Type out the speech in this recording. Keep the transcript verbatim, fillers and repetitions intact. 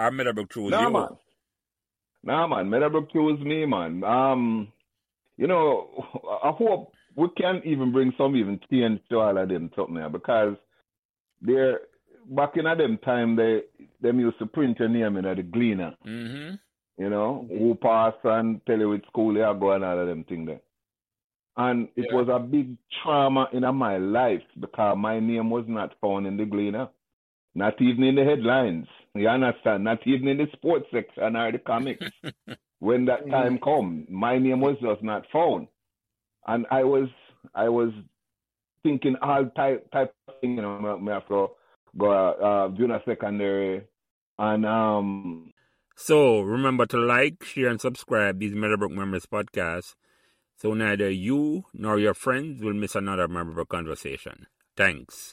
I Meadowbrook chose nah, you. Man. Nah, man. Meadowbrook chose me, man. Um, you know, I hope we can even bring some even change to all of them something there, because they're, back in them time, they them used to print your name in the Gleaner. Mm-hmm. You know, who pass and tell you which school they are going, all of them thing there. And it yeah. was a big trauma in my life because my name was not found in the Gleaner. Not even in the headlines. You understand? Not even in the sports section or the comics. When that time come, my name was just not found. And I was I was thinking all type type of thing, you know, me have to go uh junior secondary and um so remember to like, share and subscribe these Meadowbrook Memories podcasts, so neither you nor your friends will miss another memorable conversation. Thanks.